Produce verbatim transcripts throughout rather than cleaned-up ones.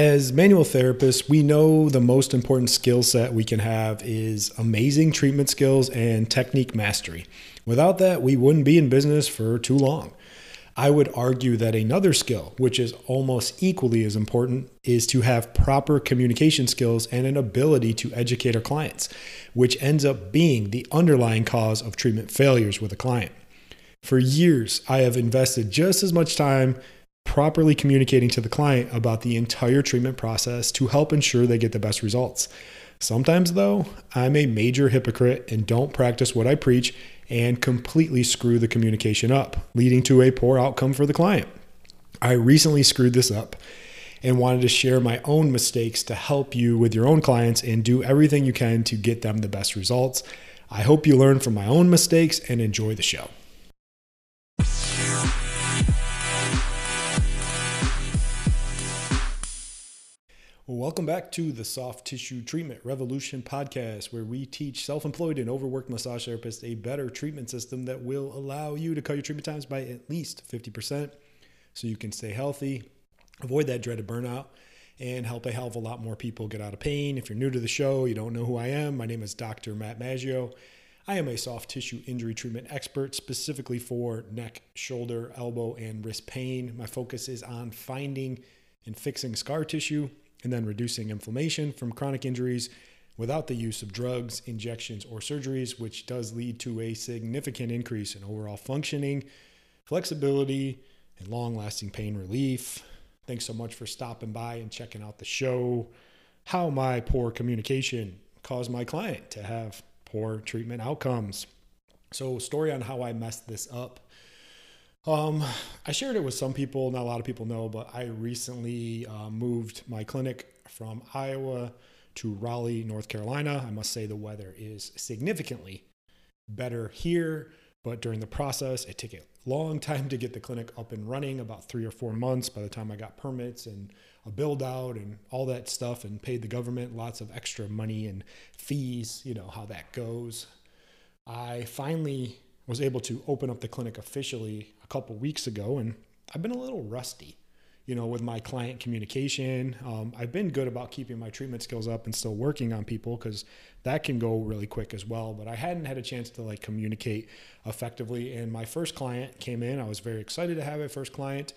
As manual therapists, we know the most important skill set we can have is amazing treatment skills and technique mastery. Without that, we wouldn't be in business for too long. I would argue that another skill, which is almost equally as important, is to have proper communication skills and an ability to educate our clients, which ends up being the underlying cause of treatment failures with a client. For years, I have invested just as much time properly communicating to the client about the entire treatment process to help ensure they get the best results. Sometimes though, I'm a major hypocrite and don't practice what I preach and completely screw the communication up, leading to a poor outcome for the client. I recently screwed this up and wanted to share my own mistakes to help you with your own clients and do everything you can to get them the best results. I hope you learn from my own mistakes and enjoy the show. Welcome back to the Soft Tissue Treatment Revolution podcast, where we teach self-employed and overworked massage therapists a better treatment system that will allow you to cut your treatment times by at least fifty percent so you can stay healthy, avoid that dreaded burnout, and help a hell of a lot more people get out of pain. If you're new to the show, you don't know who I am, my name is Doctor Matt Maggio. I am a soft tissue injury treatment expert specifically for neck, shoulder, elbow, and wrist pain. My focus is on finding and fixing scar tissue, and then reducing inflammation from chronic injuries without the use of drugs, injections, or surgeries, which does lead to a significant increase in overall functioning, flexibility, and long-lasting pain relief. Thanks so much for stopping by and checking out the show. How my poor communication caused my client to have poor treatment outcomes. So, story on how I messed this up. Um, I shared it with some people, not a lot of people know, but I recently uh, moved my clinic from Iowa to Raleigh, North Carolina. I must say the weather is significantly better here, but during the process, it took a long time to get the clinic up and running, about three or four months by the time I got permits and a build out and all that stuff and paid the government lots of extra money and fees, you know how that goes. I finally was able to open up the clinic officially a couple weeks ago, and I've been a little rusty, you know, with my client communication. Um, I've been good about keeping my treatment skills up and still working on people because that can go really quick as well, but I hadn't had a chance to like communicate effectively. And my first client came in. I was very excited to have a first client.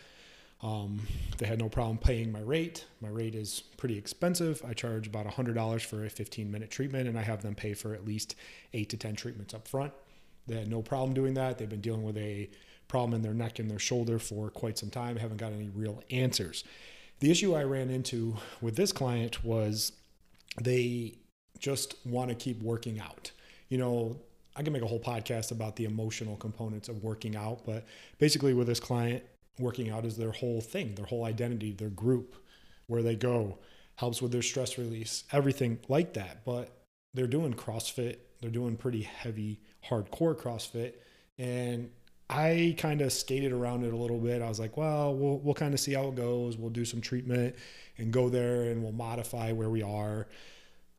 Um, they had no problem paying my rate. My rate is pretty expensive. I charge about one hundred dollars for a fifteen minute treatment, and I have them pay for at least eight to ten treatments up front. They had no problem doing that. They've been dealing with a problem in their neck and their shoulder for quite some time. Haven't got any real answers. The issue I ran into with this client was they just want to keep working out. You know, I can make a whole podcast about the emotional components of working out, but basically with this client, working out is their whole thing, their whole identity, their group, where they go, helps with their stress release, everything like that. But they're doing CrossFit. They're doing pretty heavy, hardcore CrossFit. And I kind of skated around it a little bit. I was like, well, we'll, we'll kind of see how it goes. We'll do some treatment and go there and we'll modify where we are.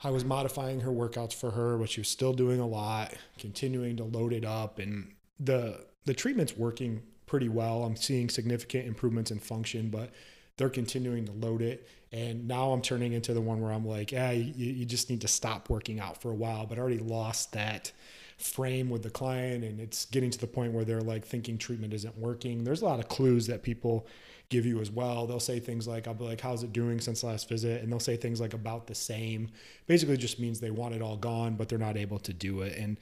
I was modifying her workouts for her, but she was still doing a lot, continuing to load it up. And the, the treatment's working pretty well. I'm seeing significant improvements in function, but they're continuing to load it. And now I'm turning into the one where I'm like, yeah, you, you just need to stop working out for a while. But I already lost that frame with the client, and it's getting to the point where they're like thinking treatment isn't working. There's a lot of clues that people give you as well. They'll say things like, I'll be like, how's it doing since last visit? And they'll say things like about the same. Basically just means they want it all gone, but they're not able to do it. And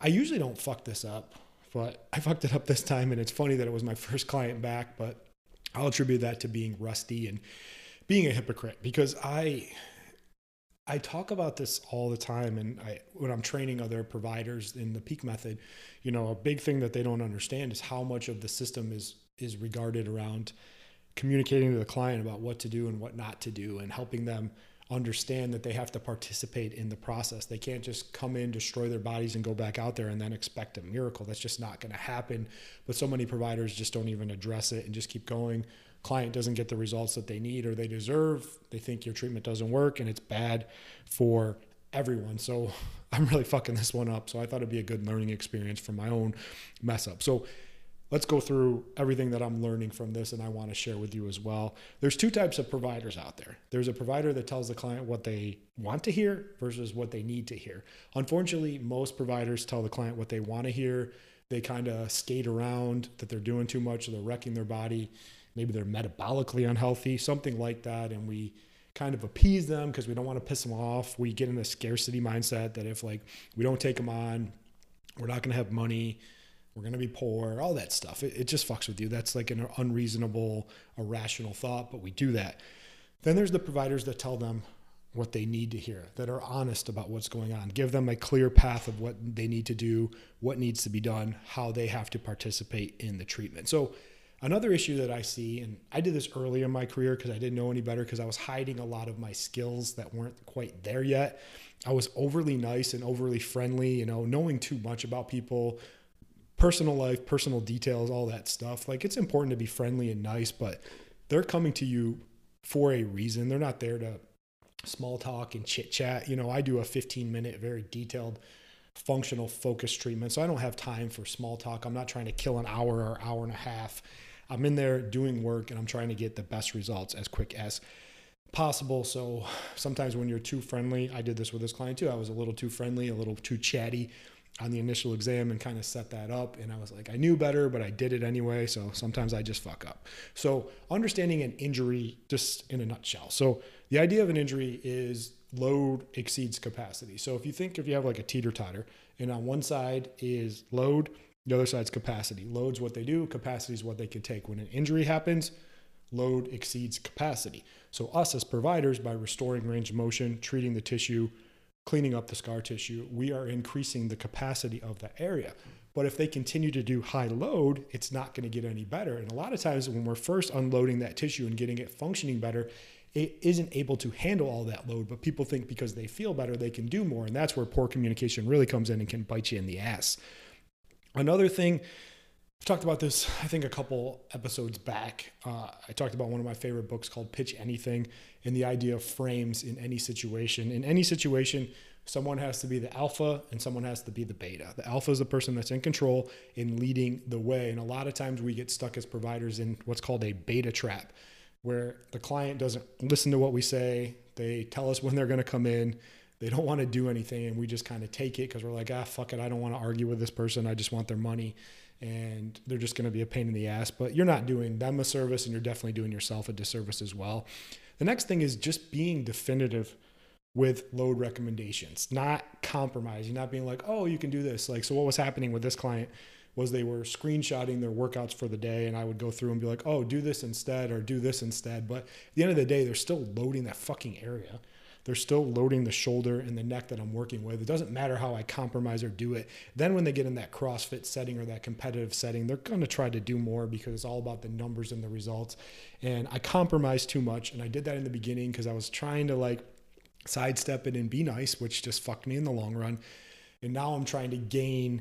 I usually don't fuck this up, but I fucked it up this time. And it's funny that it was my first client back, but I'll attribute that to being rusty and being a hypocrite, because I I talk about this all the time, and I, when I'm training other providers in the Peak Method, you know, a big thing that they don't understand is how much of the system is is regarded around communicating to the client about what to do and what not to do, and helping them understand that they have to participate in the process. They can't just come in, destroy their bodies, and go back out there and then expect a miracle. That's just not going to happen. But so many providers just don't even address it and just keep going. Client doesn't get the results that they need or they deserve. They think your treatment doesn't work, and it's bad for everyone. So I'm really fucking this one up. So I thought it'd be a good learning experience for my own mess up. So let's go through everything that I'm learning from this and I want to share with you as well. There's two types of providers out there. There's a provider that tells the client what they want to hear versus what they need to hear. Unfortunately, most providers tell the client what they want to hear. They kind of skate around that they're doing too much, or they're wrecking their body. Maybe they're metabolically unhealthy, something like that. And we kind of appease them because we don't want to piss them off. We get in a scarcity mindset that if like we don't take them on, we're not going to have money. We're going to be poor, all that stuff. It, it just fucks with you. That's like an unreasonable, irrational thought, but we do that. Then there's the providers that tell them what they need to hear, that are honest about what's going on, give them a clear path of what they need to do, what needs to be done, how they have to participate in the treatment. So another issue that I see, and I did this early in my career because I didn't know any better, because I was hiding a lot of my skills that weren't quite there yet. I was overly nice and overly friendly, you know, knowing too much about people, personal life, personal details, all that stuff. Like, it's important to be friendly and nice, but they're coming to you for a reason. They're not there to small talk and chit chat. You know, I do a fifteen minute, very detailed, functional focus treatment. So I don't have time for small talk. I'm not trying to kill an hour or hour and a half. I'm in there doing work and I'm trying to get the best results as quick as possible. So sometimes when you're too friendly, I did this with this client too. I was a little too friendly, a little too chatty on the initial exam and kind of set that up. And I was like, I knew better, but I did it anyway. So sometimes I just fuck up. So understanding an injury just in a nutshell. So the idea of an injury is load exceeds capacity. So if you think, if you have like a teeter-totter and on one side is load, the other side's capacity. Load's what they do, capacity is what they can take. When an injury happens, load exceeds capacity. So us as providers, by restoring range of motion, treating the tissue, cleaning up the scar tissue, we are increasing the capacity of the area. But if they continue to do high load, it's not going to get any better. And a lot of times when we're first unloading that tissue and getting it functioning better, it isn't able to handle all that load. But people think because they feel better, they can do more. And that's where poor communication really comes in and can bite you in the ass. Another thing, I've talked about this, I think, a couple episodes back. Uh, I talked about one of my favorite books called Pitch Anything, and the idea of frames in any situation. In any situation, someone has to be the alpha and someone has to be the beta. The alpha is the person that's in control and leading the way. And a lot of times we get stuck as providers in what's called a beta trap, where the client doesn't listen to what we say. They tell us when they're going to come in. They don't want to do anything, and we just kind of take it because we're like, ah, fuck it. I don't want to argue with this person. I just want their money, and they're just going to be a pain in the ass. But you're not doing them a service, and you're definitely doing yourself a disservice as well. The next thing is just being definitive with load recommendations, not compromising, not being like, oh, you can do this. Like, so what was happening with this client was they were screenshotting their workouts for the day, and I would go through and be like, oh, do this instead or do this instead. But at the end of the day, they're still loading that fucking area. They're still loading the shoulder and the neck that I'm working with. It doesn't matter how I compromise or do it. Then when they get in that CrossFit setting or that competitive setting, they're going to try to do more because it's all about the numbers and the results. And I compromised too much. And I did that in the beginning because I was trying to like sidestep it and be nice, which just fucked me in the long run. And now I'm trying to gain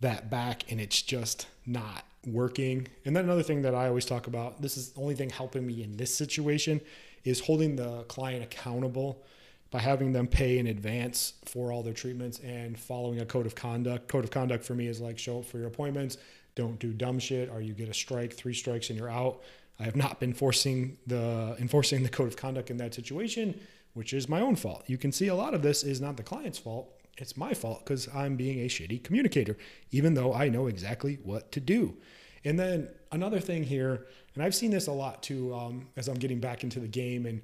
that back, and it's just not working. And then another thing that I always talk about, this is the only thing helping me in this situation, is holding the client accountable by having them pay in advance for all their treatments and following a code of conduct. Code of conduct for me is like, show up for your appointments, don't do dumb shit, or you get a strike, three strikes and you're out. I have not been forcing the enforcing the code of conduct in that situation, which is my own fault. You can see a lot of this is not the client's fault. It's my fault because I'm being a shitty communicator, even though I know exactly what to do. And then another thing here, and I've seen this a lot too, um, as I'm getting back into the game and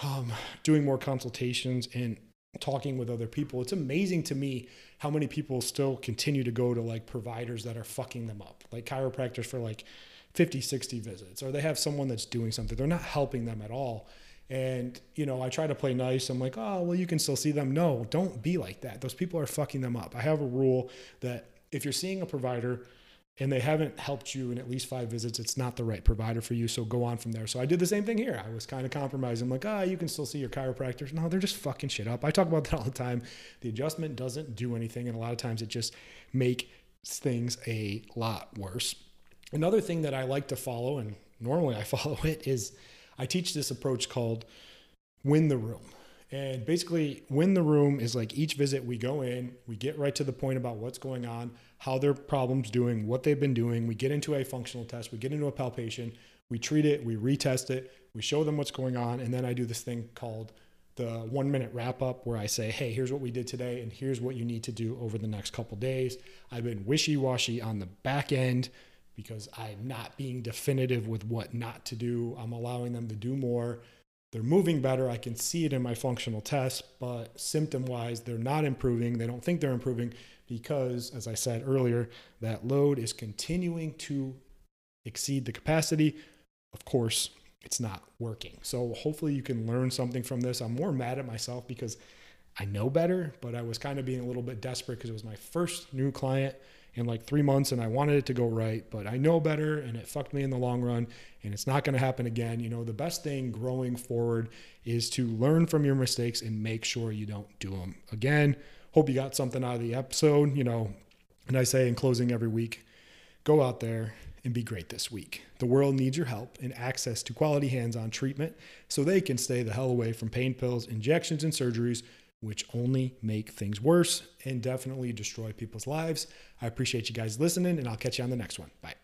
um, doing more consultations and talking with other people, it's amazing to me how many people still continue to go to like providers that are fucking them up, like chiropractors for like fifty, sixty visits, or they have someone that's doing something. They're not helping them at all. And, you know, I try to play nice. I'm like, oh, well, you can still see them. No, don't be like that. Those people are fucking them up. I have a rule that if you're seeing a provider and they haven't helped you in at least five visits, it's not the right provider for you. So go on from there. So I did the same thing here. I was kind of compromised. I'm like, ah, oh, you can still see your chiropractors. No, they're just fucking shit up. I talk about that all the time. The adjustment doesn't do anything. And a lot of times it just makes things a lot worse. Another thing that I like to follow, and normally I follow it, is I teach this approach called win the room. And basically when the room is like each visit we go in, we get right to the point about what's going on, how their problem's doing, what they've been doing. We get into a functional test, we get into a palpation, we treat it, we retest it, we show them what's going on. And then I do this thing called the one minute wrap up where I say, hey, here's what we did today and here's what you need to do over the next couple days. I've been wishy-washy on the back end because I'm not being definitive with what not to do. I'm allowing them to do more. They're moving better. I can see it in my functional tests, but symptom-wise, they're not improving. They don't think they're improving because, as I said earlier, that load is continuing to exceed the capacity. Of course, it's not working. So hopefully you can learn something from this. I'm more mad at myself because I know better, but I was kind of being a little bit desperate because it was my first new client in like three months and I wanted it to go right, but I know better and it fucked me in the long run and it's not gonna happen again. You know, the best thing growing forward is to learn from your mistakes and make sure you don't do them again. Hope you got something out of the episode, you know, and I say in closing every week, go out there and be great this week. The world needs your help and access to quality hands-on treatment so they can stay the hell away from pain pills, injections, and surgeries, which only make things worse and definitely destroy people's lives. I appreciate you guys listening, and I'll catch you on the next one. Bye.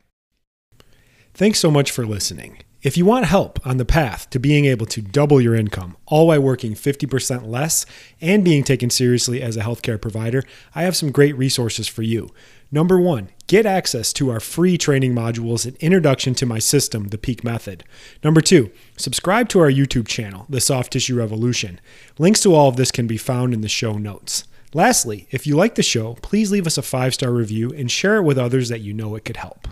Thanks so much for listening. If you want help on the path to being able to double your income, all while working fifty percent less and being taken seriously as a healthcare provider, I have some great resources for you. Number one, get access to our free training modules and introduction to my system, the Peak Method. Number two, subscribe to our YouTube channel, The Soft Tissue Revolution. Links to all of this can be found in the show notes. Lastly, if you like the show, please leave us a five-star review and share it with others that you know it could help.